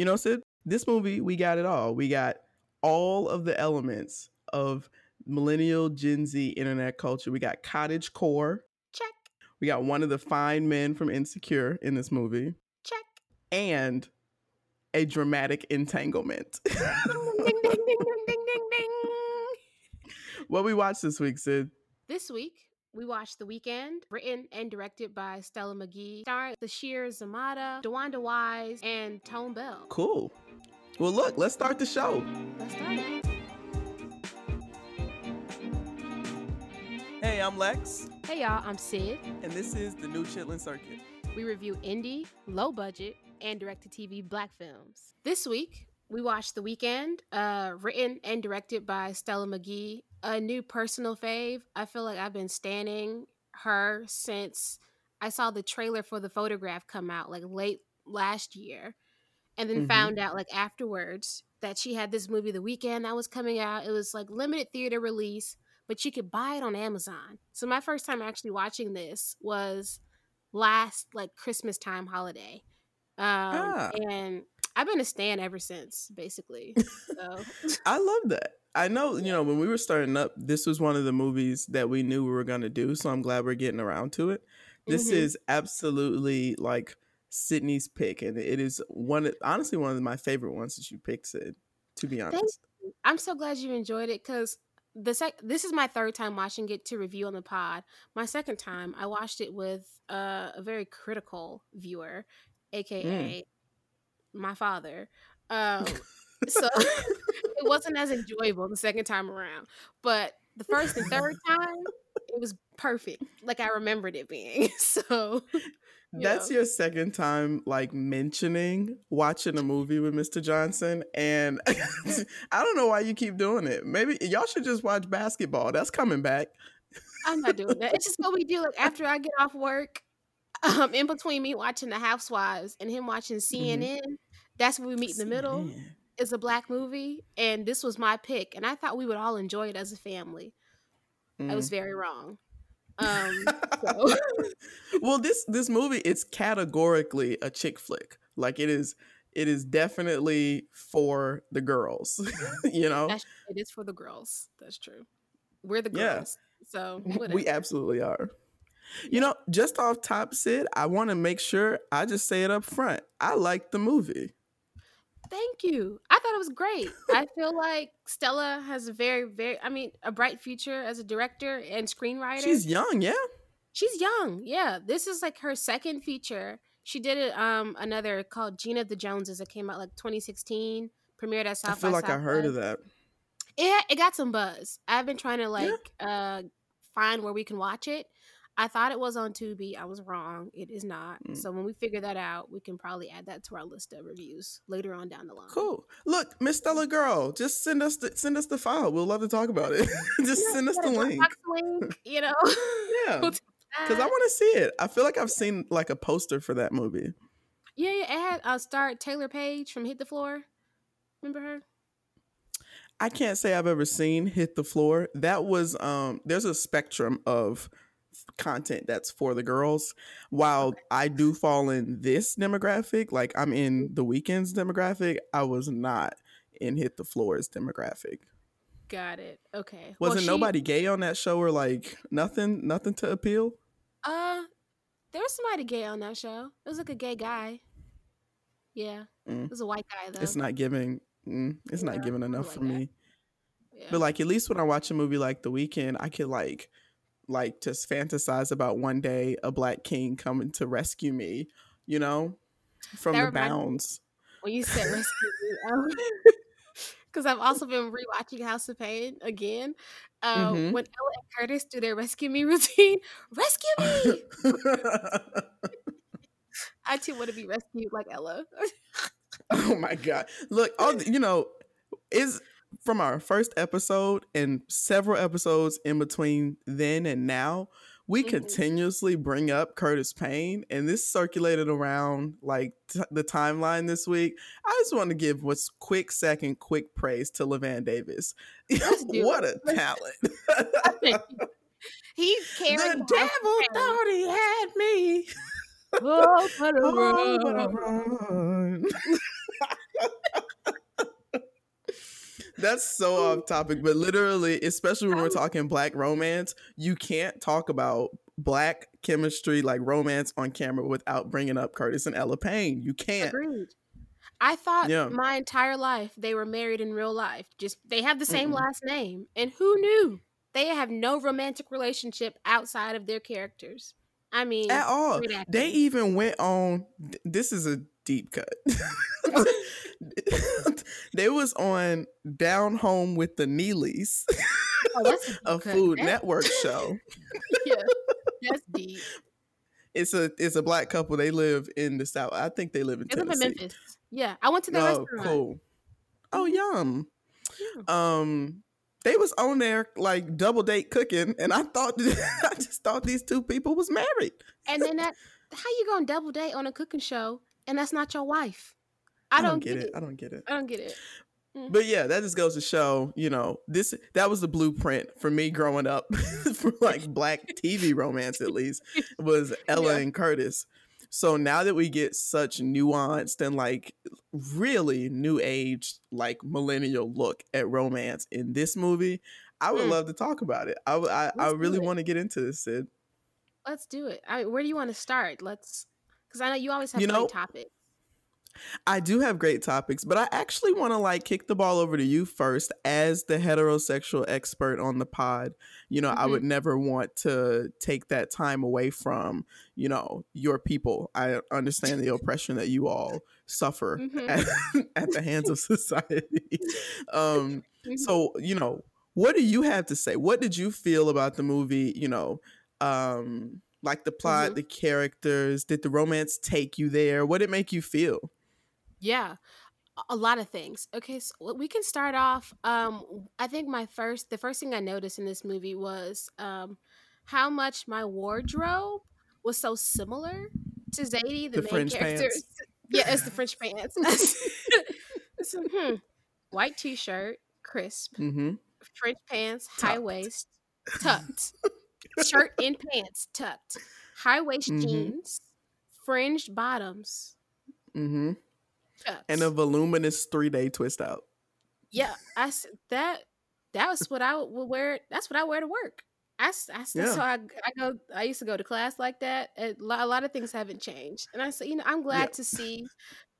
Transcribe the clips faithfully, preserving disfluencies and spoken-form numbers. You know, Syd, this movie, we got it all. We got all of the elements of millennial Gen Z internet culture. We got cottage core. Check. We got one of the fine men from Insecure in this movie. Check. And a dramatic entanglement. Ding, ding, ding, ding, ding, ding, ding. What we watched this week, Syd? This week, we watched The Weekend, written and directed by Stella Meghie, starring Sasheer Zamata, DeWanda Wise, and Tone Bell. Cool. Well, look, let's start the show. Let's start it. Hey, I'm Lex. Hey, y'all. I'm Syd. And this is The New Chitlin Circuit. We review indie, low-budget, and direct-to-T V black films. This week, we watched The Weekend, uh, written and directed by Stella Meghie, a new personal fave. I feel like I've been standing her since I saw the trailer for The Photograph come out like late last year. And then mm-hmm. found out like afterwards that she had this movie, The Weekend, that was coming out. It was like limited theater release, but you could buy it on Amazon. So my first time actually watching this was last like Christmas time holiday. Um, ah. And I've been a stan ever since, basically. So. I love that. I know, you know, when we were starting up, this was one of the movies that we knew we were going to do. So I'm glad we're getting around to it. This mm-hmm. is absolutely like Sydney's pick, and it is one, honestly, one of my favorite ones that you picked, Syd, to be honest. I'm so glad you enjoyed it, because the sec- this is my third time watching it to review on the pod. My second time, I watched it with uh, a very critical viewer, aka mm. my father. Um, so it wasn't as enjoyable the second time around, but the first and third time, it was perfect. Like I remembered it being so. You That's know. Your second time, like, mentioning watching a movie with Mister Johnson, and I don't know why you keep doing it. Maybe y'all should just watch basketball. That's coming back. I'm not doing that. It's just what we do. Like, after I get off work, um, in between me watching The Housewives and him watching C N N, mm-hmm. that's where we meet in the middle. It's a black movie, and this was my pick, and I thought we would all enjoy it as a family. Mm. I was very wrong. Um, so. Well, this this movie, it's categorically a chick flick. Like it is, it is definitely for the girls. You know, That's, it is for the girls. That's true. We're the girls, yeah. So whatever. We absolutely are. Yeah. You know, just off top, Syd, I want to make sure I just say it up front. I liked the movie. Thank you. I thought it was great. I feel like Stella has a very, very, I mean, a bright future as a director and screenwriter. She's young, yeah. She's young, yeah. This is like her second feature. She did it, um, another called Gina the Joneses that came out like twenty sixteen, premiered at South by Southwest. I feel like Southwest. I heard of that. Yeah, it got some buzz. I've been trying to like yeah. uh, find where we can watch it. I thought it was on Tubi. I was wrong. It is not. Mm. So when we figure that out, we can probably add that to our list of reviews later on down the line. Cool. Look, Miss Stella Girl, just send us the, send us the file. We'll love to talk about it. Just yeah, send us the link. link. You know? Yeah. Because I want to see it. I feel like I've seen like a poster for that movie. Yeah, yeah. It had uh, star Taylor Page from Hit the Floor. Remember her? I can't say I've ever seen Hit the Floor. That was, um. there's a spectrum of content that's for the girls. While okay. I do fall in this demographic, like I'm in The Weekend's demographic, I was not in Hit the Floor's demographic. Got it. Okay. Wasn't well, she... nobody gay on that show, or like nothing, nothing to appeal? Uh, there was somebody gay on that show. It was like a gay guy. Yeah, mm. it was a white guy though. It's not giving. Mm, it's yeah, not giving enough like for that. me. Yeah. But like, at least when I watch a movie like The Weekend, I could like. like just fantasize about one day a black king coming to rescue me, you know, from that the bounds. When you said rescue me, because I've also been rewatching House of Pain again. Um, mm-hmm. When Ella and Curtis do their rescue me routine, rescue me! I too want to be rescued like Ella. Oh my God. Look, all the, you know, is... from our first episode and several episodes in between then and now, we mm-hmm. continuously bring up Curtis Payne, and this circulated around like t- the timeline this week. I just want to give what's quick second, quick praise to LaVan Davis. What a talent. He carried the devil thought he had me. Oh, but a run. Oh, but a run. That's so off topic, but literally, especially when we're talking black romance, you can't talk about black chemistry, like romance on camera, without bringing up Curtis and Ella Payne. You can't. Agreed. I thought yeah. my entire life they were married in real life. Just they have the same mm-hmm. last name. And who knew? They have no romantic relationship outside of their characters. I mean, at all. They even went on, this is a deep cut. They was on Down Home with the Neelys, oh, that's a, a Food that's... Network show. Yeah, that's deep. It's a it's a black couple. They live in the South. I think they live in they Tennessee. Live in Memphis. Yeah, I went to their oh, restaurant. Cool. Oh, yum. Yeah. Um, they was on there like double date cooking, and I thought I just thought these two people was married. And then that, how you gonna double date on a cooking show and that's not your wife? I don't, I don't get, get it. it. I don't get it. I don't get it. Mm. But yeah, that just goes to show, you know, this that was the blueprint for me growing up for like black T V romance, at least, was Ella yeah. and Curtis. So now that we get such nuanced and like really new age, like millennial look at romance in this movie, I would mm. love to talk about it. I I, I really want to get into this, Syd. Let's do it. I, where do you want to start? Let's, because I know you always have you know, topics. I do have great topics, but I actually want to like kick the ball over to you first as the heterosexual expert on the pod. You know, mm-hmm. I would never want to take that time away from, you know, your people. I understand the oppression that you all suffer mm-hmm. at, at the hands of society. Um, so, you know, what do you have to say? What did you feel about the movie? You know, um, like the plot, mm-hmm. the characters, did the romance take you there? What did it make you feel? Yeah, a lot of things. Okay, so we can start off. Um, I think my first, the first thing I noticed in this movie was um, how much my wardrobe was so similar to Zadie, the, the main French character. Pants. Yeah, it's the French pants. So, hmm, white t-shirt, crisp, mm-hmm. French pants, tucked. High waist, tucked, shirt and pants tucked, high waist mm-hmm. jeans, fringed bottoms. Mm-hmm. Tucks. And a voluminous three-day twist out. Yeah, I that that was what I would wear. That's what I wear to work. I, I yeah. so I, I go. I used to go to class like that. A lot, a lot of things haven't changed, and I said, you know, I'm glad yeah. to see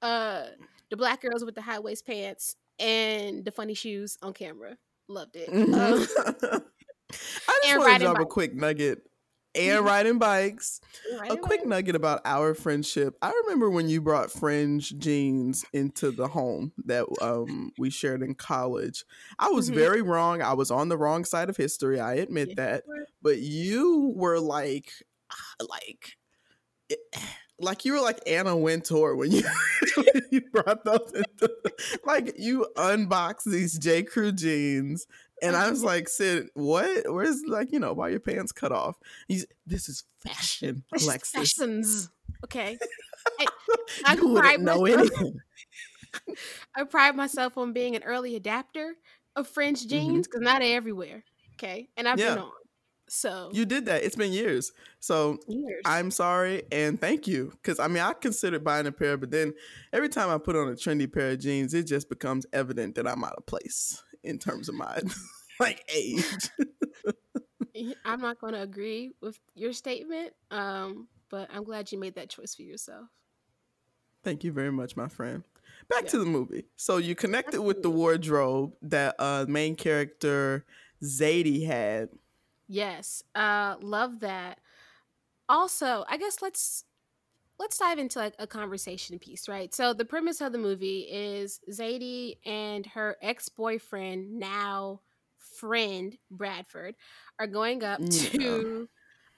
uh, the black girls with the high waist pants and the funny shoes on camera. Loved it. Mm-hmm. Um, I just want to drop bikes. a quick nugget. And riding bikes. Riding a quick bikes. nugget about our friendship. I remember when you brought fringe jeans into the home that um, we shared in college. I was mm-hmm. very wrong. I was on the wrong side of history. I admit yeah. that. But you were like, like, it, like you were like Anna Wintour when you, when you brought those into, like you unboxed these J. Crew jeans. And I was like, Syd, what? Where's, like, you know, why your pants cut off? He's, this is fashion, Alexis. Fashions. Okay. I, I you wouldn't know anything. I pride myself on being an early adapter of French jeans, because mm-hmm. now they're everywhere. Okay. And I've yeah. been on. So. You did that. It's been years. So years. I'm sorry and thank you. Because, I mean, I considered buying a pair, but then every time I put on a trendy pair of jeans, it just becomes evident that I'm out of place. In terms of my like age, I'm not going to agree with your statement, um, but I'm glad you made that choice for yourself. Thank you very much, my friend. Back yeah. to the movie. So you connected Absolutely. with the wardrobe that uh, main character Zadie had. Yes, uh, love that. Also, I guess let's let's dive into like a conversation piece, right? So the premise of the movie is Zadie and her ex-boyfriend, now friend Bradford, are going up yeah. to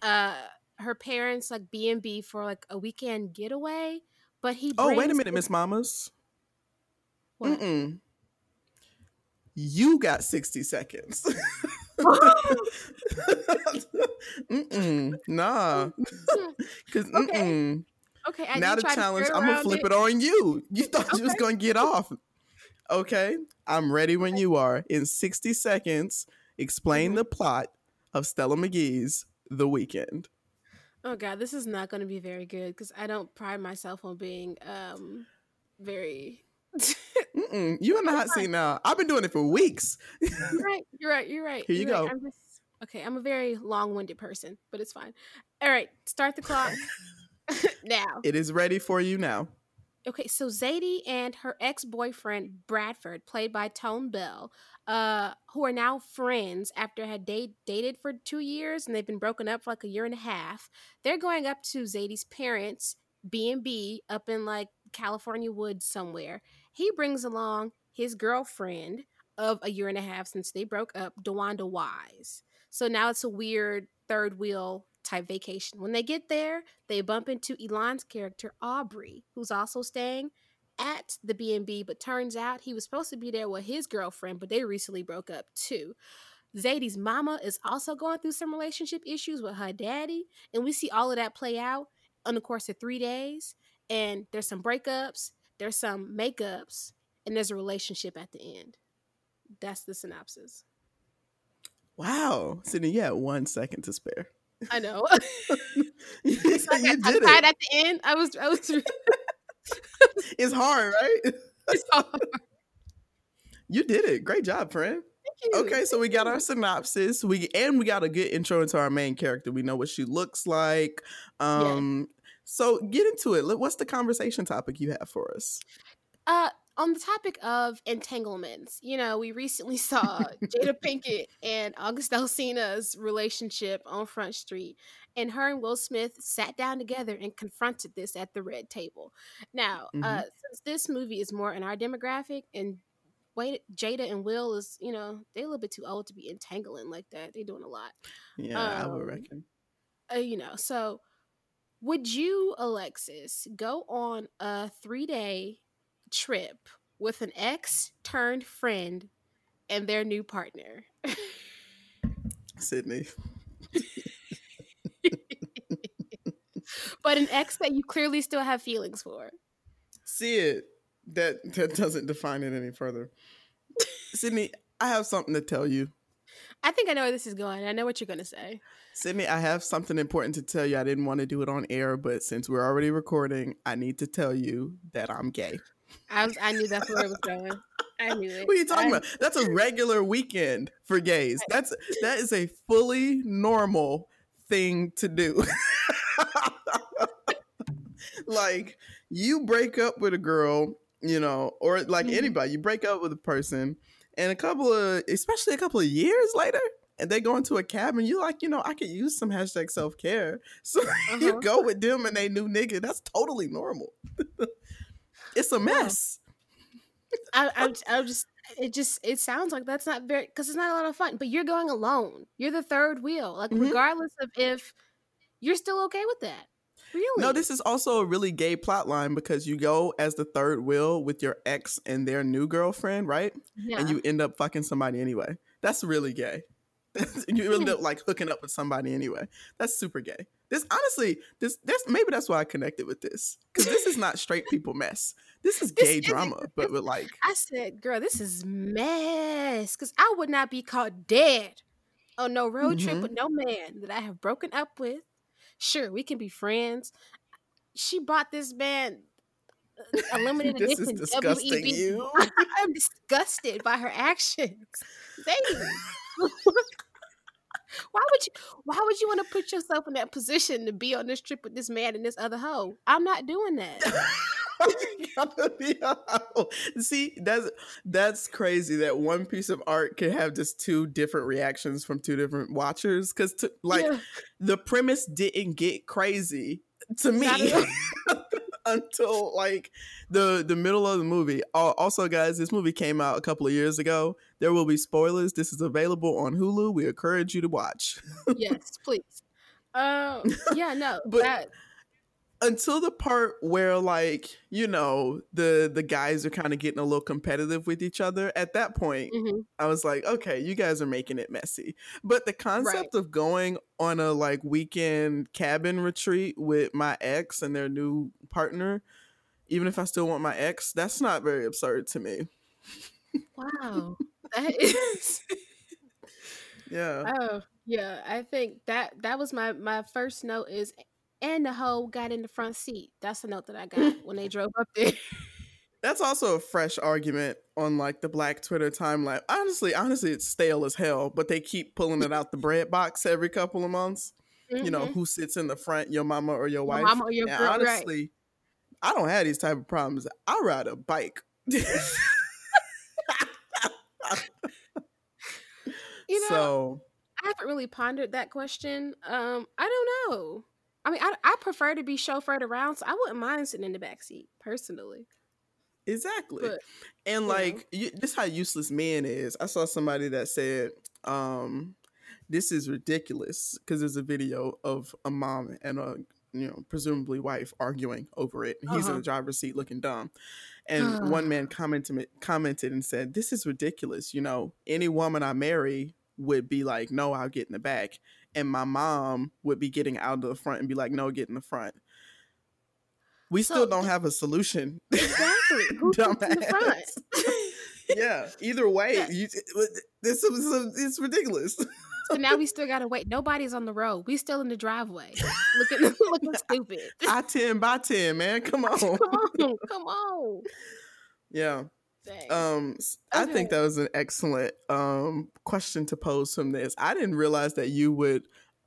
uh, her parents' like B and B for like a weekend getaway. But he oh wait a minute, Miss Mamas. What? Mm-mm. You got sixty seconds. mm-mm, nah, because mm-mm. Okay. Okay, I now the challenge, I'm going to flip it. it on you. You thought okay. you was going to get off. Okay, I'm ready when you are. In sixty seconds, explain mm-hmm. the plot of Stella Meghie's The Weekend. Oh, God, this is not going to be very good because I don't pride myself on being um, very Mm-mm, you in the hot seat now. I've been doing it for weeks. You're right. You're right. You're right. Here you you're go. Right. I'm just, okay, I'm a very long-winded person, but it's fine. All right, start the clock now. It is ready for you now. Okay, so Zadie and her ex-boyfriend Bradford, played by Tone Bell, uh, who are now friends after had they dated for two years and they've been broken up for like a year and a half. They're going up to Zadie's parents' B and B up in like California woods somewhere. He brings along his girlfriend of a year and a half since they broke up, DeWanda Wise. So now it's a weird third wheel type vacation. When they get there, they bump into Elon's character Aubrey, who's also staying at the B and B, but turns out he was supposed to be there with his girlfriend, but they recently broke up too. Zadie's mama is also going through some relationship issues with her daddy, and we see all of that play out in the course of three days, and there's some breakups, there's some makeups, and there's a relationship at the end. That's the synopsis. Wow. Sydney, you had one second to spare. I know. It's like you I, did I cried it. At the end. I was. I was. It's hard, right? It's hard. You did it. Great job, friend. Thank you. Okay, Thank so we got you. Our synopsis. We and we got a good intro into our main character. We know what she looks like. Um, yeah. So get into it. What's the conversation topic you have for us? Uh, on the topic of entanglements, you know, we recently saw Jada Pinkett and August Alsina's relationship on Front Street, and her and Will Smith sat down together and confronted this at the Red Table. Now, mm-hmm. uh, since this movie is more in our demographic, and Jada and Will is, you know, they're a little bit too old to be entangling like that. They're doing a lot. Yeah, um, I would reckon. Uh, you know, so would you, Alexis, go on a three-day trip with an ex turned friend and their new partner? Sydney. But an ex that you clearly still have feelings for. See it. That that doesn't define it any further. Sydney, I have something to tell you. I think I know where this is going. I know what you're going to say. Sydney, I have something important to tell you. I didn't want to do it on air, but since we're already recording, I need to tell you that I'm gay. I, was, I knew that's where it was going. I knew it. What are you talking I, about? That's a regular weekend for gays. That's that is a fully normal thing to do. Like, you break up with a girl, you know, or like mm-hmm. anybody, you break up with a person, and a couple of, especially a couple of years later, and they go into a cabin. You like, you know, I could use some hashtag self care. So uh-huh. you go with them and they new nigga. That's totally normal. It's a mess. I, I, I just, it just, it sounds like that's not very, because it's not a lot of fun. But you're going alone. You're the third wheel. Like mm-hmm. regardless of if you're still okay with that. Really? No, this is also a really gay plot line, because you go as the third wheel with your ex and their new girlfriend, right? Yeah. And you end up fucking somebody anyway. That's really gay. You end up like hooking up with somebody anyway. That's super gay. This honestly, this this maybe that's why I connected with this, because this is not straight people mess. This is gay this drama, is, but with like I said, girl, this is mess. Because I would not be caught dead on no road mm-hmm. trip with no man that I have broken up with. Sure, we can be friends. She bought this man a limited this edition. This is disgusting. W E B. You. I'm disgusted by her actions. Why would you? Why would you want to put yourself in that position to be on this trip with this man and this other hoe? I'm not doing that. See, that's that's crazy that one piece of art can have just two different reactions from two different watchers, because like yeah. the premise didn't get crazy to me until like the the middle of the movie. Also, guys, this movie came out a couple of years ago. There will be spoilers. This is available on Hulu. We encourage you to watch. Yes, please. Um uh, yeah no but that- until the part where, like, you know, the the guys are kind of getting a little competitive with each other. At that point, mm-hmm. I was like, okay, you guys are making it messy. But the concept right. of going on a, like, weekend cabin retreat with my ex and their new partner, even if I still want my ex, that's not very absurd to me. Wow. That is... Yeah. Oh, yeah. I think that, that was my, my first note is... And the hoe got in the front seat. That's the note that I got when they drove up there. That's also a fresh argument on like the Black Twitter timeline. Honestly, honestly, it's stale as hell, but they keep pulling it out the bread box every couple of months. Mm-hmm. You know, who sits in the front, your mama or your wife? Your mama or your girl, honestly, right. I don't have these type of problems. I ride a bike. You know, so, I haven't really pondered that question. Um, I don't know. I mean, I, I prefer to be chauffeured around, so I wouldn't mind sitting in the backseat, personally. Exactly. But, and, you like, you, this is how useless men is. I saw somebody that said, um, this is ridiculous, because there's a video of a mom and a, you know, presumably wife arguing over it. He's uh-huh. in the driver's seat looking dumb. And uh-huh. one man commented, commented and said, this is ridiculous. You know, any woman I marry would be like, no, I'll get in the back. And my mom would be getting out of the front and be like, no, get in the front. We so, still don't have a solution. Exactly. Who gets in the front? Yeah. Either way, yeah. you, this, it's ridiculous. So now we still got to wait. Nobody's on the road. We still in the driveway. Looking, looking stupid. I ten by ten, man. Come on. Come on. Come on. Yeah. Dang. Um, I think that was an excellent um question to pose from this. I didn't realize that you would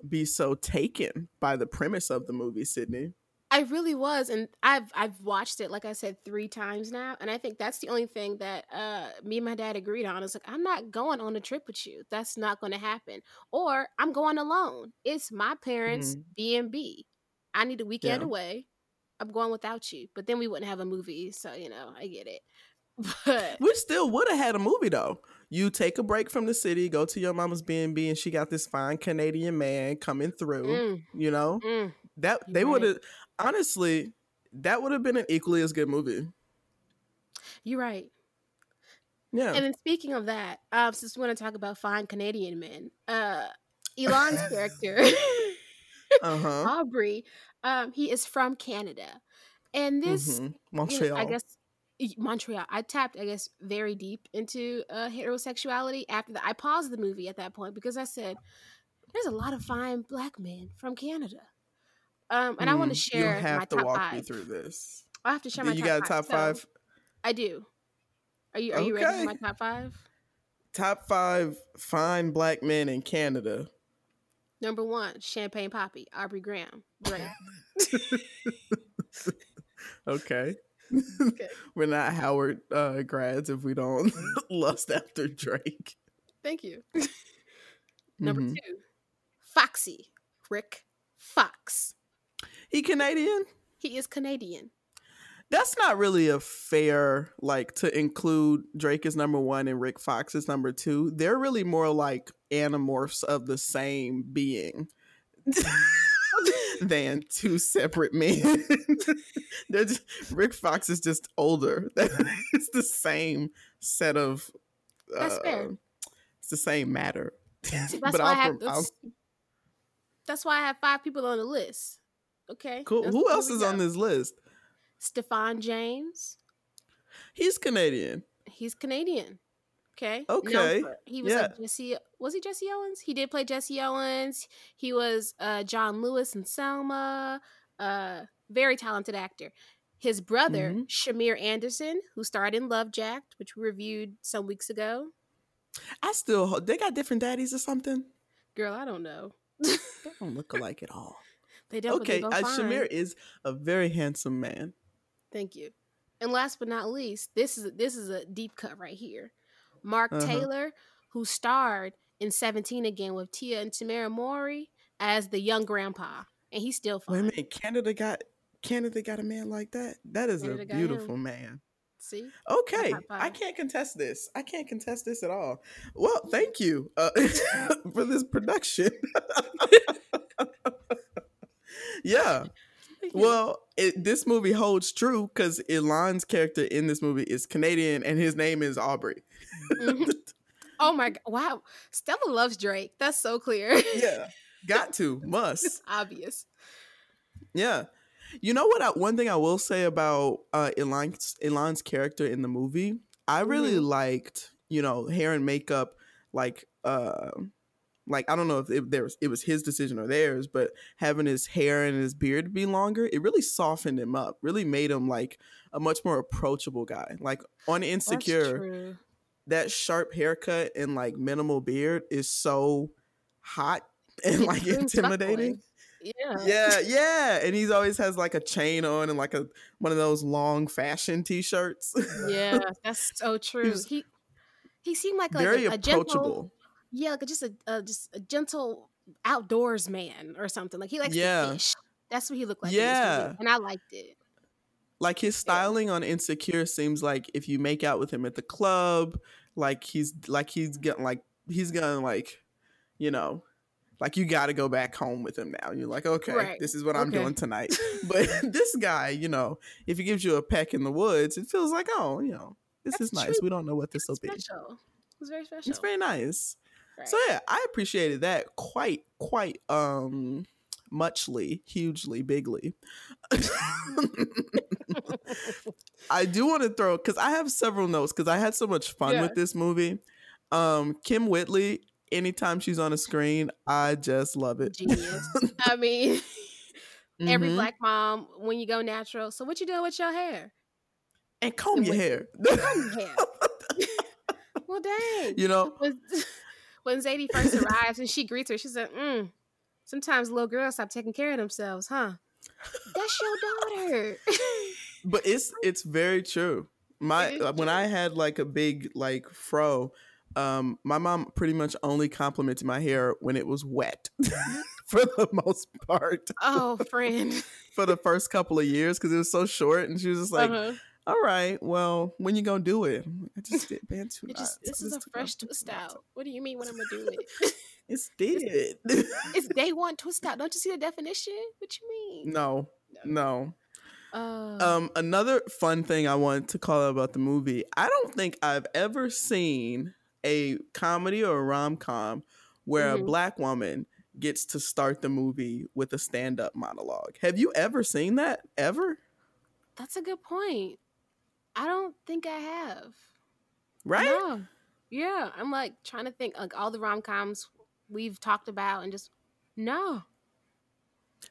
be so taken by the premise of the movie, Sydney. I really was, and I've I've watched it, like I said, three times now, and I think that's the only thing that uh me and my dad agreed on. I was like, I'm not going on a trip with you. That's not going to happen. Or I'm going alone. It's my parents' mm-hmm. B and B. I need a weekend yeah. away. I'm going without you. But then we wouldn't have a movie, so you know, I get it. But we still would have had a movie though. You take a break from the city, go to your mama's B and B, and she got this fine Canadian man coming through. Mm. You know mm. that they right. would have. Honestly, that would have been an equally as good movie. You're right. Yeah. And then speaking of that, um, since we want to talk about fine Canadian men, uh, Elon's character, uh-huh. Aubrey, um, he is from Canada, and this mm-hmm. Montreal, you know, I guess. Montreal. I tapped, I guess, very deep into uh, heterosexuality after that. I paused the movie at that point because I said, there's a lot of fine black men from Canada. Um, and mm, I want to share my top five. You have to walk five. me through this. I have to share my you top five. You got a top five? So, I do. Are you, are okay. you ready for my top five? Top five fine black men in Canada. Number one, Champagne Poppy, Aubrey Graham. Right. Okay. Okay. We're not Howard uh, grads if we don't lust after Drake. Thank you. Number mm-hmm. two, Foxy, Rick Fox. He Canadian? He is Canadian. That's not really a fair, like, to include Drake is number one and Rick Fox is number two. They're really more like animorphs of the same being. Than two separate men. Just, Rick Fox is just older. It's the same set of. Uh, that's fair. It's the same matter. See, that's, why I have, that's, that's why I have five people on the list. Okay. Cool. That's Who else is on this list? Stefan James. He's Canadian. He's Canadian. Okay. Okay. No, he was yeah. like Jesse. Was he Jesse Owens? He did play Jesse Owens. He was uh, John Lewis and Selma. Uh, very talented actor. His brother, mm-hmm. Shamier Anderson, who starred in Love Jacked, which we reviewed some weeks ago. I still they got different daddies or something. Girl, I don't know. They don't look alike at all. They don't. Okay, uh, Shamier is a very handsome man. Thank you. And last but not least, this is this is a deep cut right here. Mark uh-huh. Taylor, who starred in Seventeen Again with Tia and Tamara Mori as the young grandpa, and he's still fine. Wait a minute, Canada got Canada got a man like that? That is Canada a beautiful man. See? Okay, I can't contest this. I can't contest this at all. Well, thank you uh, for this production. Yeah. Well, it, this movie holds true because Elon's character in this movie is Canadian and his name is Aubrey. Mm-hmm. Oh my God. Wow. Stella loves Drake. That's so clear. Yeah. Got to. Must. It's obvious. Yeah. You know what? I, one thing I will say about uh, Elon's, Elon's character in the movie, I really mm-hmm. liked, you know, hair and makeup, like, uh, like, I don't know if it, there was, it was his decision or theirs, but having his hair and his beard be longer, it really softened him up, really made him like a much more approachable guy. Like on Insecure, that sharp haircut and like minimal beard is so hot and like intimidating. Yeah. Yeah. Yeah. And he's always has like a chain on and like a, one of those long fashion t-shirts. Yeah. That's so true. He, he, he seemed like, like very a, a approachable. Gentle, yeah. Like just a, a, just a gentle outdoors man or something. Like he likes yeah. to fish. That's what he looked like. Yeah. And I liked it. Like his styling yeah. on Insecure seems like if you make out with him at the club, like he's like, he's getting like, he's going like, you know, like, you got to go back home with him now. You're like, okay, right. This is what I'm okay. doing tonight. But this guy, you know, if he gives you a peck in the woods, it feels like, oh, you know, this That's is nice. True. We don't know what this will be. It's very special. It's very nice. Right. So, yeah, I appreciated that quite, quite um, muchly, hugely, bigly. I do want to throw, because I have several notes, because I had so much fun yeah. with this movie. Um, Kim Whitley. Anytime she's on a screen, I just love it. Genius. I mean, every mm-hmm. black mom, when you go natural, so what you doing with your hair? And comb your hair. Comb your hair. Well, dang. You know? When, when Zadie first arrives and she greets her, she said, mm, sometimes little girls stop taking care of themselves, huh? That's your daughter. But it's it's very true. My When I had like a big like fro, Um, my mom pretty much only compliments my hair when it was wet for the most part. Oh, friend. For the first couple of years because it was so short. And she was just like, uh-huh. all right, well, when you going to do it? I just did man too much. This is a fresh twist out. What do you mean when I'm going to do it? It's did. It's, it's day one twist out. Don't you see the definition? What you mean? No, no. no. Uh, um, another fun thing I wanted to call out about the movie. I don't think I've ever seen a comedy or a rom-com where mm-hmm. a black woman gets to start the movie with a stand-up monologue. Have you ever seen that? Ever? That's a good point. I don't think I have. Right? No. Yeah. I'm like trying to think like all the rom-coms we've talked about and just, no.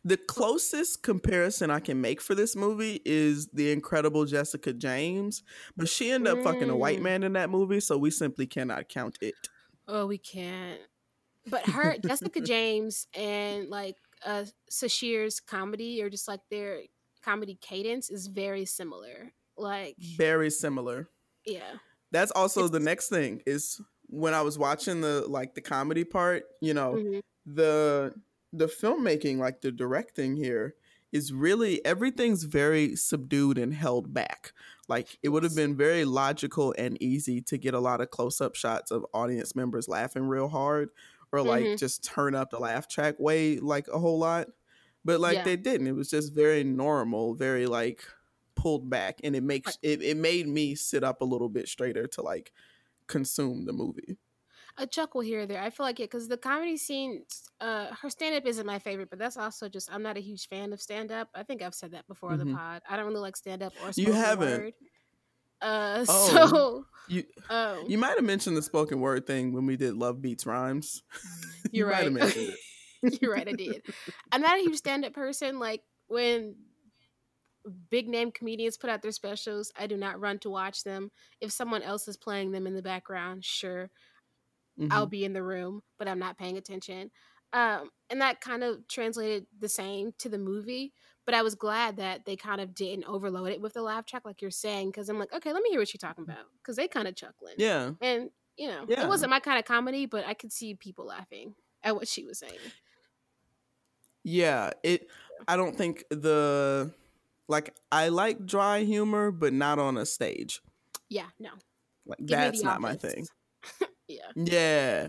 The closest comparison I can make for this movie is the incredible Jessica James, but she ended up mm. fucking a white man in that movie, so we simply cannot count it. Oh, we can't. But her, Jessica James, and like uh, Sasheer's comedy, or just like their comedy cadence, is very similar. Like very similar. Yeah. That's also it's- the next thing is when I was watching the like the comedy part, you know, mm-hmm. the. The filmmaking, like the directing here, is really everything's very subdued and held back. Like it would have been very logical and easy to get a lot of close-up shots of audience members laughing real hard, or like mm-hmm. just turn up the laugh track way like a whole lot. But like yeah. they didn't. It was just very normal, very like pulled back, and it makes it, it made me sit up a little bit straighter to like consume the movie. A chuckle here or there. I feel like it because the comedy scene, uh, her stand-up isn't my favorite, but that's also just I'm not a huge fan of stand-up. I think I've said that before mm-hmm. on the pod. I don't really like stand-up or spoken you haven't. Word. Uh, oh, so you um, you might have mentioned the spoken word thing when we did Love Beats Rhymes. You're you right. It. You're right. I did. I'm not a huge stand-up person. Like when big name comedians put out their specials, I do not run to watch them. If someone else is playing them in the background, sure. Mm-hmm. I'll be in the room, but I'm not paying attention. Um, and that kind of translated the same to the movie. But I was glad that they kind of didn't overload it with the laugh track, like you're saying, because I'm like, okay, let me hear what you're talking about, because they kind of chuckling. Yeah. And, you know, yeah. it wasn't my kind of comedy, but I could see people laughing at what she was saying. Yeah. It. I don't think the, like, I like dry humor, but not on a stage. Yeah, no. Like, Give that's not my thing. Yeah. Yeah.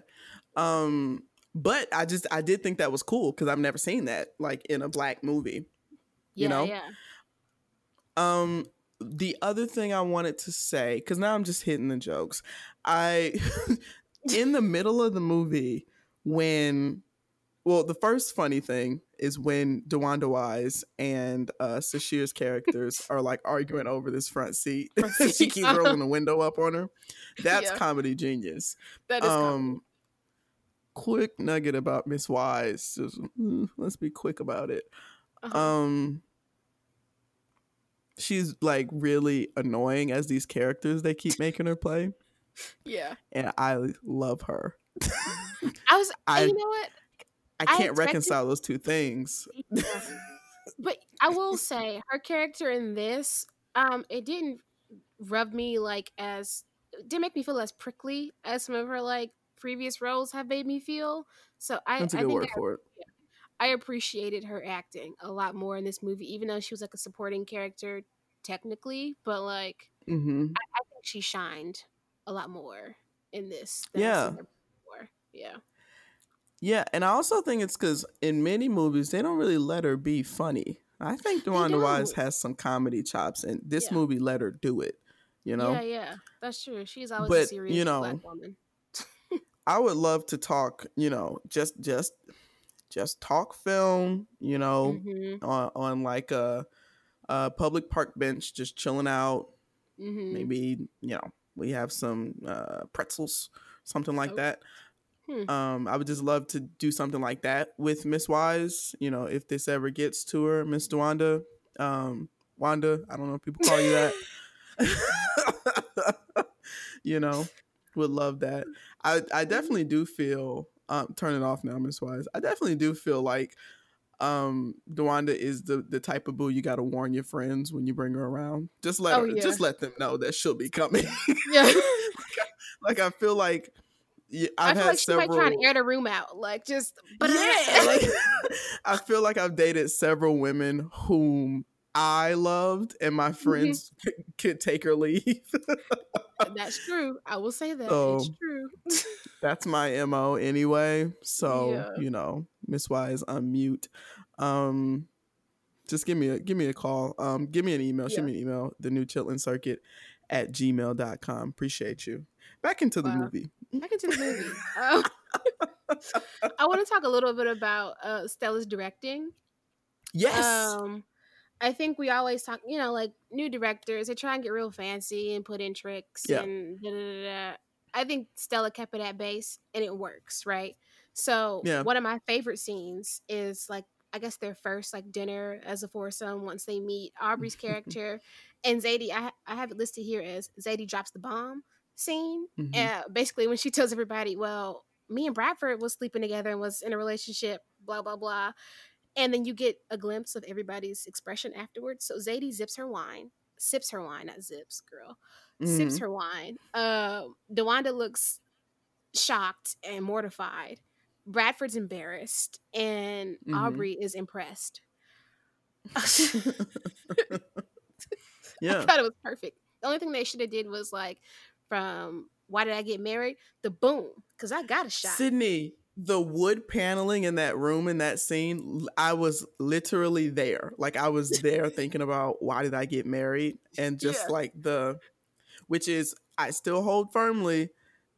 Um, but I just I did think that was cool because I've never seen that like in a black movie. You yeah, know? Yeah. Um, the other thing I wanted to say, because now I'm just hitting the jokes. I in the middle of the movie when well, the first funny thing is when DeWanda Wise and uh, Sasheer's characters are like arguing over this front seat. She keeps rolling the window up on her. That's yeah. comedy genius. That is um, quick nugget about Miss Wise. Just, mm, let's be quick about it. Uh-huh. Um, she's like really annoying as these characters they keep making her play. Yeah, and I love her. I was, I, you know what? I can't I expected- reconcile those two things. Yeah. But I will say her character in this, um, it didn't rub me like as it didn't make me feel as prickly as some of her like previous roles have made me feel. So I, That's a good I think word I, for it. I appreciated her acting a lot more in this movie, even though she was like a supporting character technically, but like mm-hmm. I, I think she shined a lot more in this. Than yeah. Yeah. Yeah, and I also think it's because in many movies, they don't really let her be funny. I think DeWanda Wise has some comedy chops, and this yeah. movie let her do it, you know? Yeah, yeah, that's true. She's always but, a serious you know, black woman. I would love to talk, you know, just just just talk film, you know, mm-hmm. on, on like a, a public park bench, just chilling out. Mm-hmm. Maybe, you know, we have some uh, pretzels, something like okay. that. Hmm. Um, I would just love to do something like that with Miss Wise, you know, if this ever gets to her, Miss DeWanda. Um, Wanda, I don't know if people call you that. You know, would love that. I, I definitely do feel, um, turn it off now, Miss Wise. I definitely do feel like um, DeWanda is the, the type of boo you got to warn your friends when you bring her around. Just let oh, her, yeah. just let them know that she'll be coming. Yeah. like, I, like I feel like Yeah, I've I feel had like she several... might try to air the room out, like just. But yeah, like, I feel like I've dated several women whom I loved, and my friends mm-hmm. c- could take her leave. That's true. I will say that so, it's true. That's my M O anyway. So yeah. you know, Miss Wise, unmute. Um, just give me a give me a call. Um, give me an email. Yeah. Shoot me an email. The New Chitlin Circuit at gmail dot com. Appreciate you. Back into the wow. movie. Back into the movie. Um, I want to talk a little bit about uh, Stella's directing. Yes. Um, I think we always talk, you know, like new directors, they try and get real fancy and put in tricks yeah. and da, da, da, da. I think Stella kept it at base and it works, right? So yeah. one of my favorite scenes is like, I guess their first like dinner as a foursome once they meet Aubrey's character. And Zadie, I, I have it listed here as Zadie drops the bomb scene. Mm-hmm. Uh, basically when she tells everybody, well, me and Bradford was sleeping together and was in a relationship, blah, blah, blah. And then you get a glimpse of everybody's expression afterwards. So Zadie zips her wine, sips her wine, not zips, girl, mm-hmm. sips her wine. Uh, DeWanda looks shocked and mortified. Bradford's embarrassed and mm-hmm. Aubrey is impressed. Yeah. I thought it was perfect. The only thing they should have did was like, from Why Did I Get Married? The boom, because I got a shot. Sydney, the wood paneling in that room in that scene, I was literally there. Like I was there thinking about Why Did I Get Married? And just yeah. like the, which is, I still hold firmly,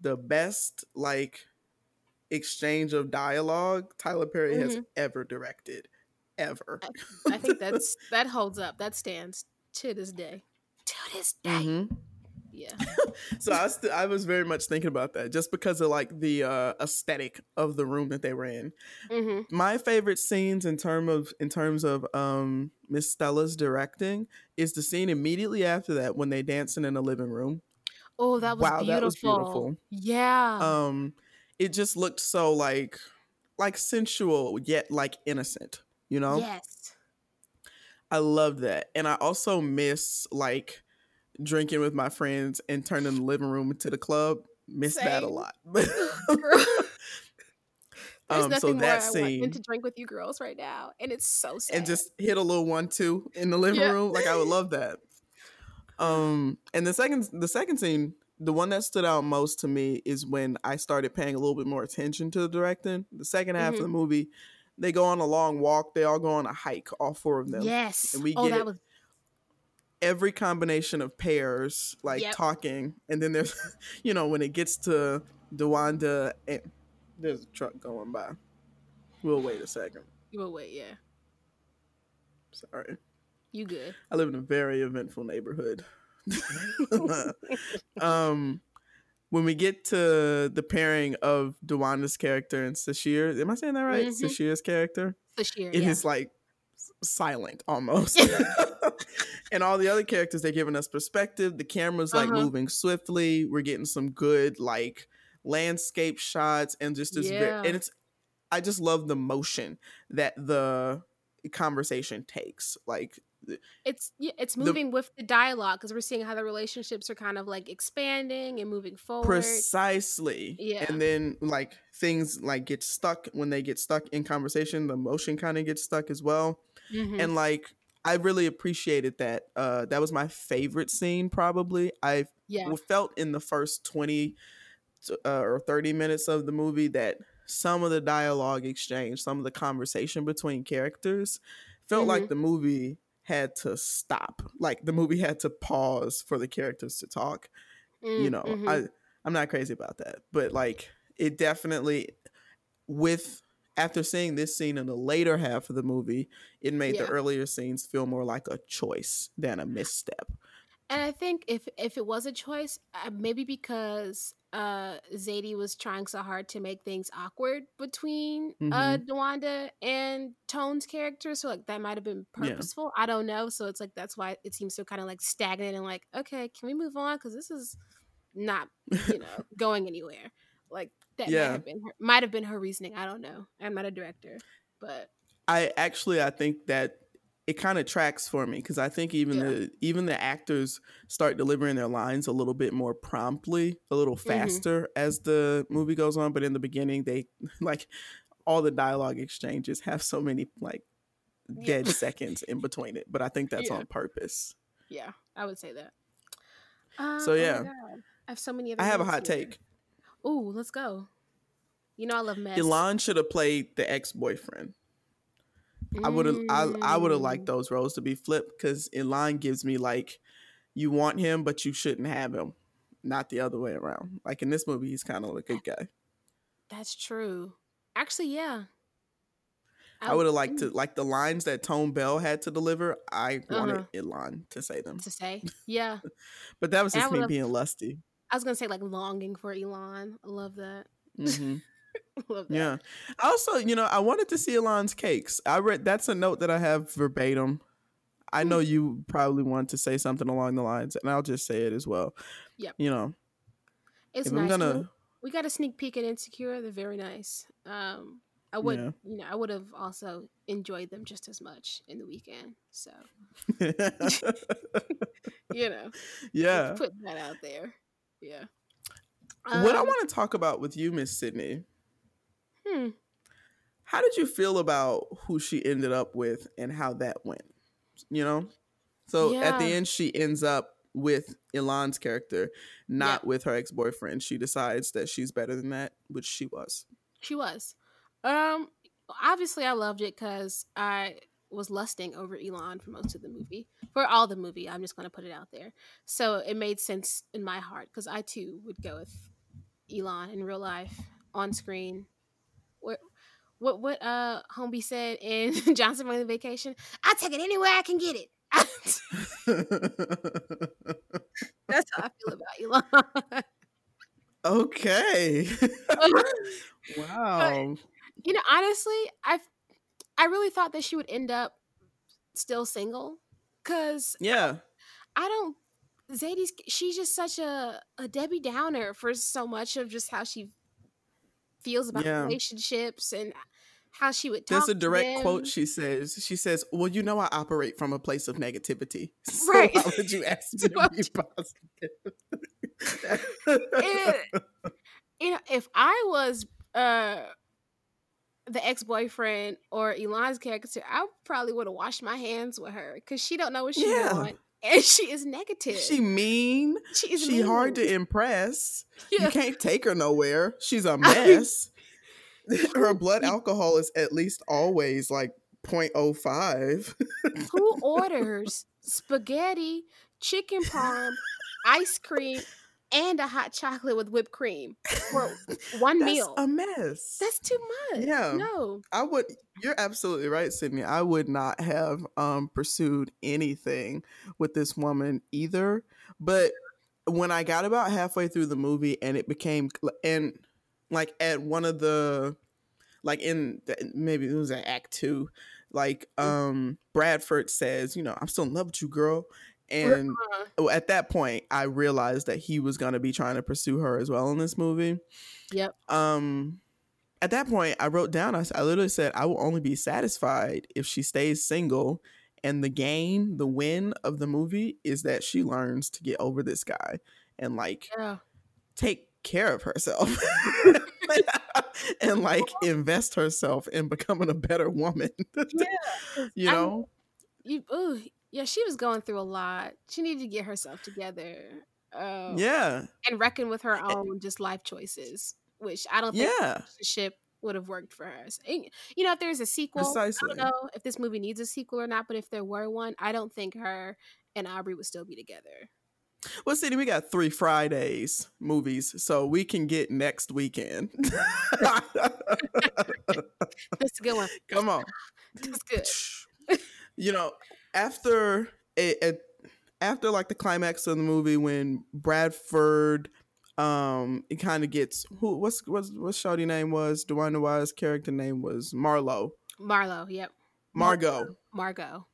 the best like exchange of dialogue Tyler Perry mm-hmm. has ever directed, ever. I, I think that's, that holds up. That stands to this day. To this day. Mm-hmm. Yeah. So I, st- I was very much thinking about that just because of like the uh, aesthetic of the room that they were in. Mm-hmm. My favorite scenes in term of in terms of um, Miss Stella's directing is the scene immediately after that when they dancing in the living room. Oh, that was wow, beautiful. That was beautiful. Yeah. Um, it just looked so like like sensual yet like innocent. You know. Yes. I love that, and I also miss like. Drinking with my friends and turning the living room into the club. Miss Same. That a lot. There's um, nothing so that more scene, I want than to drink with you girls right now. And it's so sad. And just hit a little one-two in the living yeah. room. Like I would love that. Um, and the second, the second scene, the one that stood out most to me is when I started paying a little bit more attention to the directing. The second half mm-hmm. of the movie, they go on a long walk. They all go on a hike, all four of them. Yes. And we oh, get that it. Was- every combination of pairs like yep. talking, and then there's you know when it gets to DeWanda and there's a truck going by. We'll wait a second. You will wait, yeah. Sorry. You good. I live in a very eventful neighborhood. um when we get to the pairing of DeWanda's character and Sasheer, am I saying that right? Mm-hmm. Sasheer's character? Sasheer, It yeah. is like silent almost. And all the other characters, they're giving us perspective. The camera's like uh-huh. moving swiftly. We're getting some good like landscape shots and just this yeah. very, and it's, I just love the motion that the conversation takes. Like it's yeah, it's moving the, with the dialogue, because we're seeing how the relationships are kind of like expanding and moving forward. Precisely. Yeah. And then like things like get stuck when they get stuck in conversation. The motion kind of gets stuck as well. Mm-hmm. And like I really appreciated that. Uh, that was my favorite scene probably. I yeah. felt in the first twenty to, uh, or thirty minutes of the movie that some of the dialogue exchange, some of the conversation between characters felt mm-hmm. like the movie had to stop. Like the movie had to pause for the characters to talk. Mm-hmm. You know, I, I'm not crazy about that. But like it definitely, with after seeing this scene in the later half of the movie, it made yeah. the earlier scenes feel more like a choice than a misstep. And I think if if it was a choice, uh, maybe because uh, Zadie was trying so hard to make things awkward between mm-hmm. uh, DeWanda and Tone's character, so like that might have been purposeful. Yeah. I don't know. So it's like that's why it seems so kind of like stagnant and like, okay, can we move on? Because this is not, you know, going anywhere. Like that yeah. might have been her, might have been her reasoning. I don't know. I'm not a director, but I actually I think that. It kind of tracks for me because I think even yeah. the even the actors start delivering their lines a little bit more promptly, a little faster mm-hmm. as the movie goes on. But in the beginning, they like all the dialogue exchanges have so many like dead yeah. seconds in between it. But I think that's yeah. on purpose. Yeah, I would say that. Uh, so yeah, oh I have so many. Other I have a hot here. take. Ooh, let's go. You know I love mess. Y'lan should have played the ex-boyfriend. I would have I, I would have liked those roles to be flipped because Y'lan gives me like you want him but you shouldn't have him, not the other way around. Like in this movie, he's kind of a good guy. That's true. Actually, yeah. I, I would have liked to like the lines that Tone Bell had to deliver. I uh-huh. wanted Y'lan to say them. To say, yeah. But that was just me being lusty. I was gonna say like longing for Y'lan. I love that. Mm-hmm. Love that. Yeah. Also, you know, I wanted to see Y'lan's cakes. I read that's a note that I have verbatim. I know you probably want to say something along the lines, and I'll just say it as well. Yeah. You know, it's nice. I'm gonna... We got a sneak peek at Insecure. They're very nice. Um, I would, yeah. you know, I would have also enjoyed them just as much in the weekend. So, you know, yeah, put that out there. Yeah. What um, I want to talk about with you, Miss Sydney. Hmm. How did you feel about who she ended up with and how that went? You know? So yeah. at the end, she ends up with Y'lan's character, not yeah. with her ex-boyfriend. She decides that she's better than that, which she was. She was. Um, obviously, I loved it because I was lusting over Y'lan for most of the movie. For all the movie, I'm just going to put it out there. So it made sense in my heart because I, too, would go with Y'lan in real life, on screen. What what what uh Homie said in Johnson on the Vacation? I take it anywhere I can get it. That's how I feel about Y'lan. Okay. Wow. But, you know, honestly, I I really thought that she would end up still single because yeah, I, I don't. Zadie's she's just such a a Debbie Downer for so much of just how she feels about yeah. relationships and how she would talk. There's a direct to them. Quote she says. She says, well, you know I operate from a place of negativity. So right. why would you ask me to be positive? And, you know, if I was uh, the ex-boyfriend or Y'lan's character, I probably would have washed my hands with her because she don't know what she yeah. wants. And she is negative. She mean. She is she mean. hard to impress. Yeah. You can't take her nowhere. She's a mess. Her blood alcohol is at least always like point oh five. Who orders spaghetti, chicken parm, ice cream, and a hot chocolate with whipped cream for one That's meal? A mess. That's too much. Yeah. No. I would you're absolutely right, Sydney. I would not have um pursued anything with this woman either. But when I got about halfway through the movie and it became, and like at one of the, like in the, maybe it was at act two, like um, Bradford says, you know, I'm still in love with you, girl. And uh-huh. at that point, I realized that he was going to be trying to pursue her as well in this movie. Yep. Um, at that point, I wrote down, I, I literally said, I will only be satisfied if she stays single. And the gain, the win of the movie is that she learns to get over this guy and like yeah. take care of herself and like invest herself in becoming a better woman. yeah. You know? I, you, ooh, yeah, she was going through a lot. She needed to get herself together. Um, yeah. And reckon with her own just life choices, which I don't think yeah. the relationship would have worked for her. So, you know, if there's a sequel, precisely. I don't know if this movie needs a sequel or not, but if there were one, I don't think her and Aubrey would still be together. Well, Syd, we got three Fridays movies, so we can get Next Weekend. That's a good one. Come on. That's good. You know, after it, it, after like the climax of the movie when Bradford Um, it kind of gets who what's what's what Shawty's name was DeWanda Wise's character name was Marlo. Marlo, yep. Margot. Margot.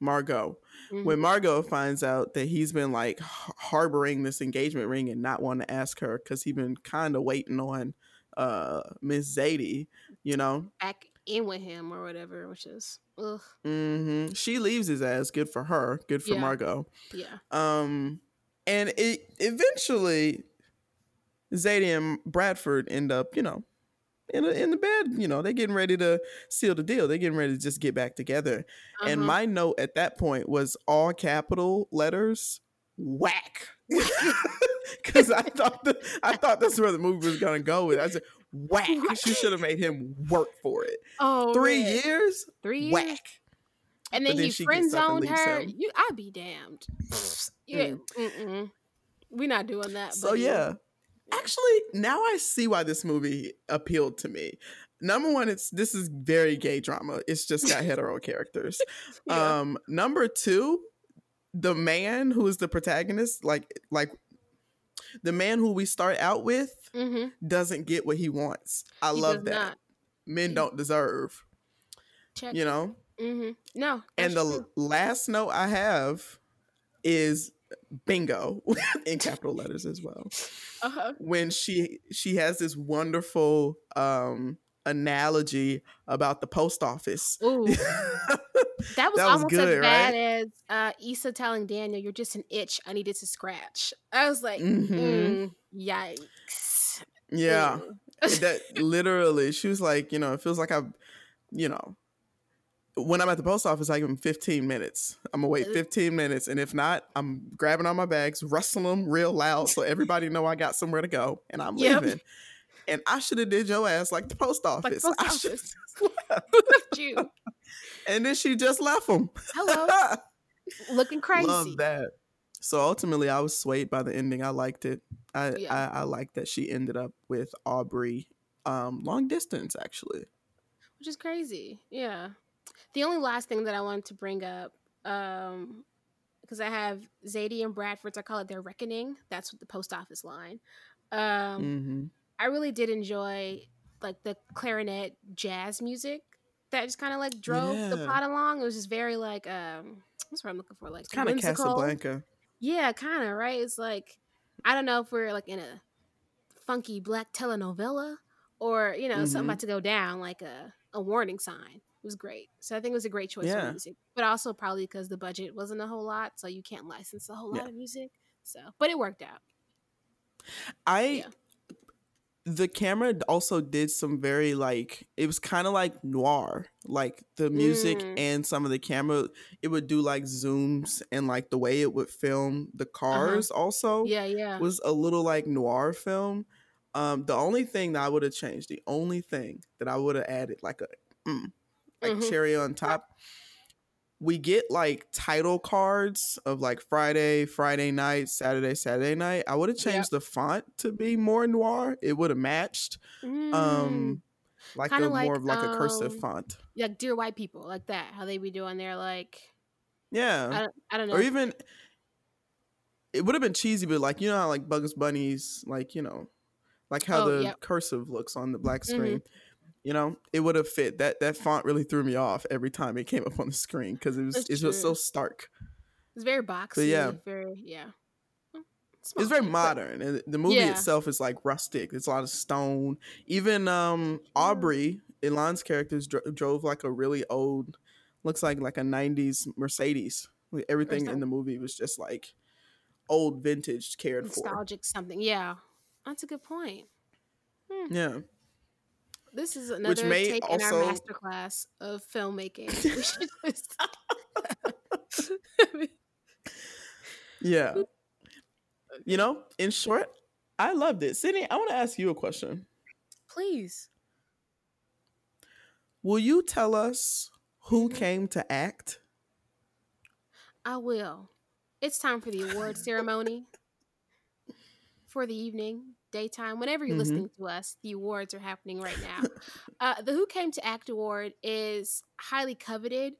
Margot. Mm-hmm. When Margot finds out that he's been like harboring this engagement ring and not wanting to ask her because he's been kind of waiting on uh Miss Zadie, you know, back in with him or whatever, which is ugh. Mm-hmm. She leaves his ass. Good for her. Good for yeah. Margot. Yeah. Um, and it eventually. Zadie and Bradford end up, you know, in a, in the bed. You know, they're getting ready to seal the deal. They're getting ready to just get back together. Uh-huh. And my note at that point was all capital letters, whack, because I thought the, I thought that's where the movie was gonna go with. I said, whack. She should have made him work for it. Oh, three man. years, three years, whack. And then, then he friend zoned her. Him. You, I'd be damned. yeah, mm. We're not doing that. So buddy. yeah. Actually, now I see why this movie appealed to me. Number one, it's this is very gay drama. It's just got hetero characters. Yeah. Um, number two, the man who is the protagonist, like like the man who we start out with, mm-hmm. doesn't get what he wants. I he love that. Not. Men he... don't deserve. Check. You know? Mm-hmm. No. And the true. last note I have is... bingo in capital letters as well. Uh-huh. When she she has this wonderful um analogy about the post office. Ooh. that, was that was almost good, as bad right? as uh, Issa telling Daniel, "You're just an itch I needed to scratch." I was like, mm-hmm. mm, "Yikes!" Yeah, mm. that literally. She was like, you know, it feels like I've, you know. When I'm at the post office, I give them fifteen minutes. I'm going to wait fifteen minutes. And if not, I'm grabbing all my bags, rustling them real loud so everybody know I got somewhere to go and I'm yep. leaving. And I should have did your ass like the post office. Like post office. I should have And then she just left them. Hello. Looking crazy. Love that. So ultimately, I was swayed by the ending. I liked it. I, yeah. I, I liked that she ended up with Aubrey um, long distance, actually. Which is crazy. Yeah. The only last thing that I wanted to bring up, um, because I have Zadie and Bradford's, I call it their reckoning. That's what the post office line. Um, mm-hmm. I really did enjoy like the clarinet jazz music that just kind of like drove yeah. the plot along. It was just very like, um, what's what I'm looking for? Like kind of Casablanca. Yeah, kind of, right? It's like, I don't know if we're like in a funky black telenovela or, you know, mm-hmm. something about to go down, like a, a warning sign. It was great. So I think it was a great choice yeah. for music. But also probably because the budget wasn't a whole lot, so you can't license a whole yeah. lot of music. So, but it worked out. I yeah. the camera also did some very like it was kind of like noir, like the music mm. and some of the camera, it would do like zooms and like the way it would film the cars uh-huh. also. Yeah, yeah. was a little like noir film. Um the only thing that I would have changed, the only thing that I would have added like a mm, like mm-hmm. cherry on top. We get like title cards of like Friday, Friday night, Saturday, Saturday night. I would have changed yep. the font to be more noir. It would have matched. Mm. Um, like Kinda a like, more of like um, a cursive font. Like Dear White People, like that. How they be doing their like. Yeah. I don't, I don't know. Or even it would have been cheesy, but like, you know how like Bugs Bunny's, like, you know, like how oh, the yep. cursive looks on the black screen, mm-hmm. you know, it would have fit. That that font really threw me off every time it came up on the screen because it was That's it true. was so stark. It's very boxy. But yeah, very yeah. It's, it's very modern, but, and the movie yeah. itself is like rustic. There's a lot of stone. Even um, Aubrey, Elan's character, dro- drove like a really old, looks like like a nineties Mercedes. Like, everything in the movie was just like old vintage, cared nostalgic for, nostalgic something. Yeah, that's a good point. Hmm. Yeah, this is another Which may take also... in our masterclass of filmmaking. Yeah. You know, in short, I loved it. Sydney, I want to ask you a question. Please. Will you tell us who came to act? I will. It's time for the award ceremony for the evening, daytime, whenever you're mm-hmm. listening to us. The awards are happening right now. Uh, the Who Came to Act award is highly coveted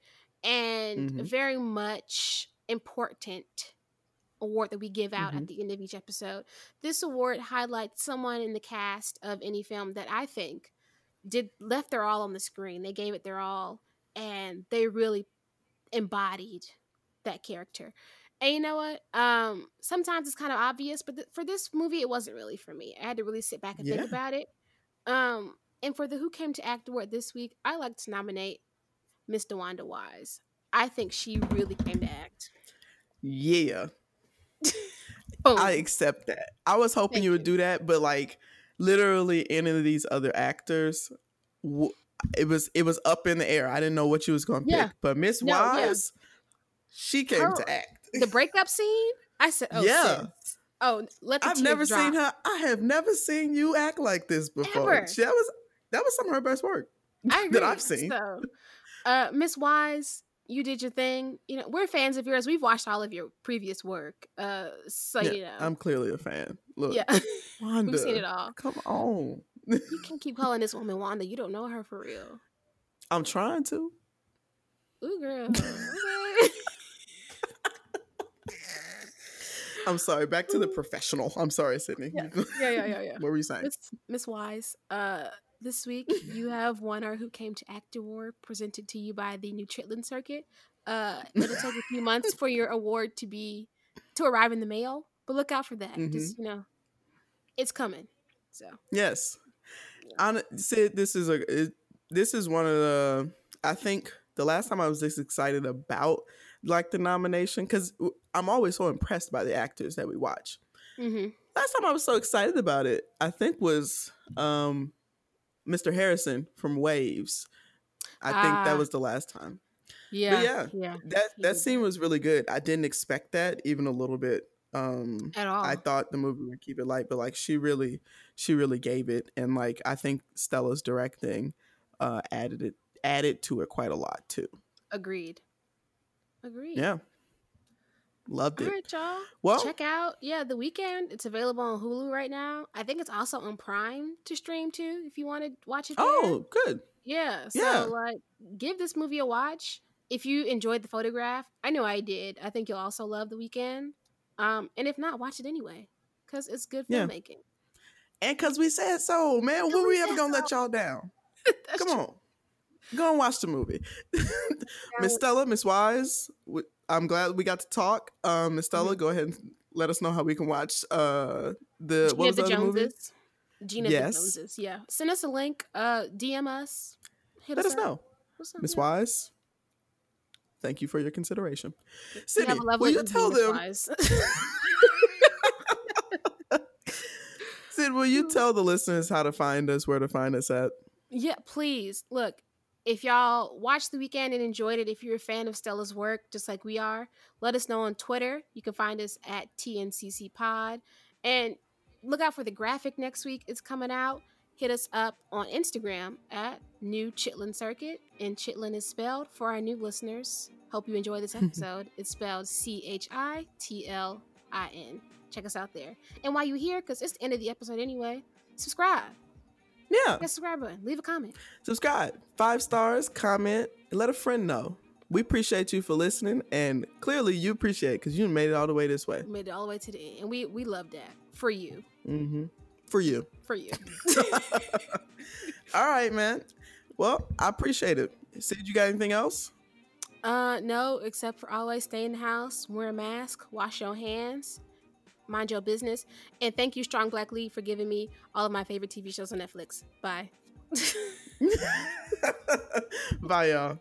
and mm-hmm. very much important award that we give out mm-hmm. at the end of each episode. This award highlights someone in the cast of any film that I think did left their all on the screen. They gave it their all, and they really embodied that character. And you know what? Um, sometimes it's kind of obvious, but th- for this movie, it wasn't really for me. I had to really sit back and yeah. think about it. Um, and for the Who Came to Act award this week, I like to nominate Miss DeWanda Wise. I think she really came to act. Yeah. Boom. I accept that. I was hoping Thank you would you. do that, but like literally any of these other actors, w- it was it was up in the air. I didn't know what you was going to yeah. pick, but Miss no, Wise, yeah. she came her, to act. The breakup scene, I said, "Oh yeah, sis. oh let." The I've never drop. seen her. I have never seen you act like this before. Ever. That was that was some of her best work I agree. that I've seen. So, uh, Miss Wise. You did your thing. You know, we're fans of yours. We've watched all of your previous work. Uh, so, yeah, you know. I'm clearly a fan. Look. Yeah. Wanda, we've seen it all. Come on. You can't keep calling this woman Wanda. You don't know her for real. I'm trying to. Ooh, girl. I'm sorry. Back to the professional. I'm sorry, Sydney. Yeah, yeah, yeah, yeah. yeah. What were you saying? Miss Wise, uh... this week, you have won our Who Came to Act award, presented to you by the New Chitlin Circuit. Uh, it'll take a few months for your award to be to arrive in the mail, but look out for that. Mm-hmm. Just, you know, it's coming. So yes, yeah. I said this is a it, this is one of the. I think the last time I was this excited about like the nomination, because I'm always so impressed by the actors that we watch. Mm-hmm. Last time I was so excited about it, I think was. Um, Mister Harrison from Waves. I uh, think that was the last time. Yeah. But yeah. yeah. That that scene was really good. I didn't expect that even a little bit. Um, At all. I thought the movie would keep it light, but like she really she really gave it, and like I think Stella's directing uh, added it added to it quite a lot too. Agreed. Agreed. Yeah. Loved it. All right, y'all. Well, check out, yeah, The Weekend. It's available on Hulu right now. I think it's also on Prime to stream too if you want to watch it there. Oh, good. Yeah. So, yeah. like, give this movie a watch. If you enjoyed The Photograph, I know I did. I think you'll also love The Weekend. Um, and if not, watch it anyway because it's good filmmaking. Yeah. And because we said so, man. When are we ever going to let y'all down? Come true. on. Go and watch the movie. Miss Stella, Miss Wise, we, I'm glad we got to talk. Um, Miss Stella, mm-hmm. go ahead and let us know how we can watch uh, the Gina what was the, the other Joneses. movie? Gina yes. the Joneses. Yeah, send us a link. Uh, D M us. Hit let us, us know, Miss Wise. Thank you for your consideration. Sydney, will you tell them? Sid, will you tell the listeners how to find us? Where to find us at? Yeah, please. Look, if y'all watched The Weekend and enjoyed it, if you're a fan of Stella's work, just like we are, let us know on Twitter. You can find us at T N C C Pod. And look out for the graphic next week. It's coming out. Hit us up on Instagram at New Chitlin Circuit. And Chitlin is spelled, for our new listeners, hope you enjoy this episode. It's spelled C H I T L I N. Check us out there. And while you're here, because it's the end of the episode anyway, subscribe. Yeah. Hit the subscribe button. Leave a comment. Subscribe. Five stars. Comment. And let a friend know. we appreciate you for listening, and clearly you appreciate it because you made it all the way this way. Made it all the way to the end, and we we love that for you. Mm-hmm. For you. For you. All right, man. Well, I appreciate it. Syd, you got anything else? Uh, no, except for always stay in the house, wear a mask, wash your hands, mind your business, and thank you, Strong Black Lead, for giving me all of my favorite T V shows on Netflix. Bye. Bye, y'all.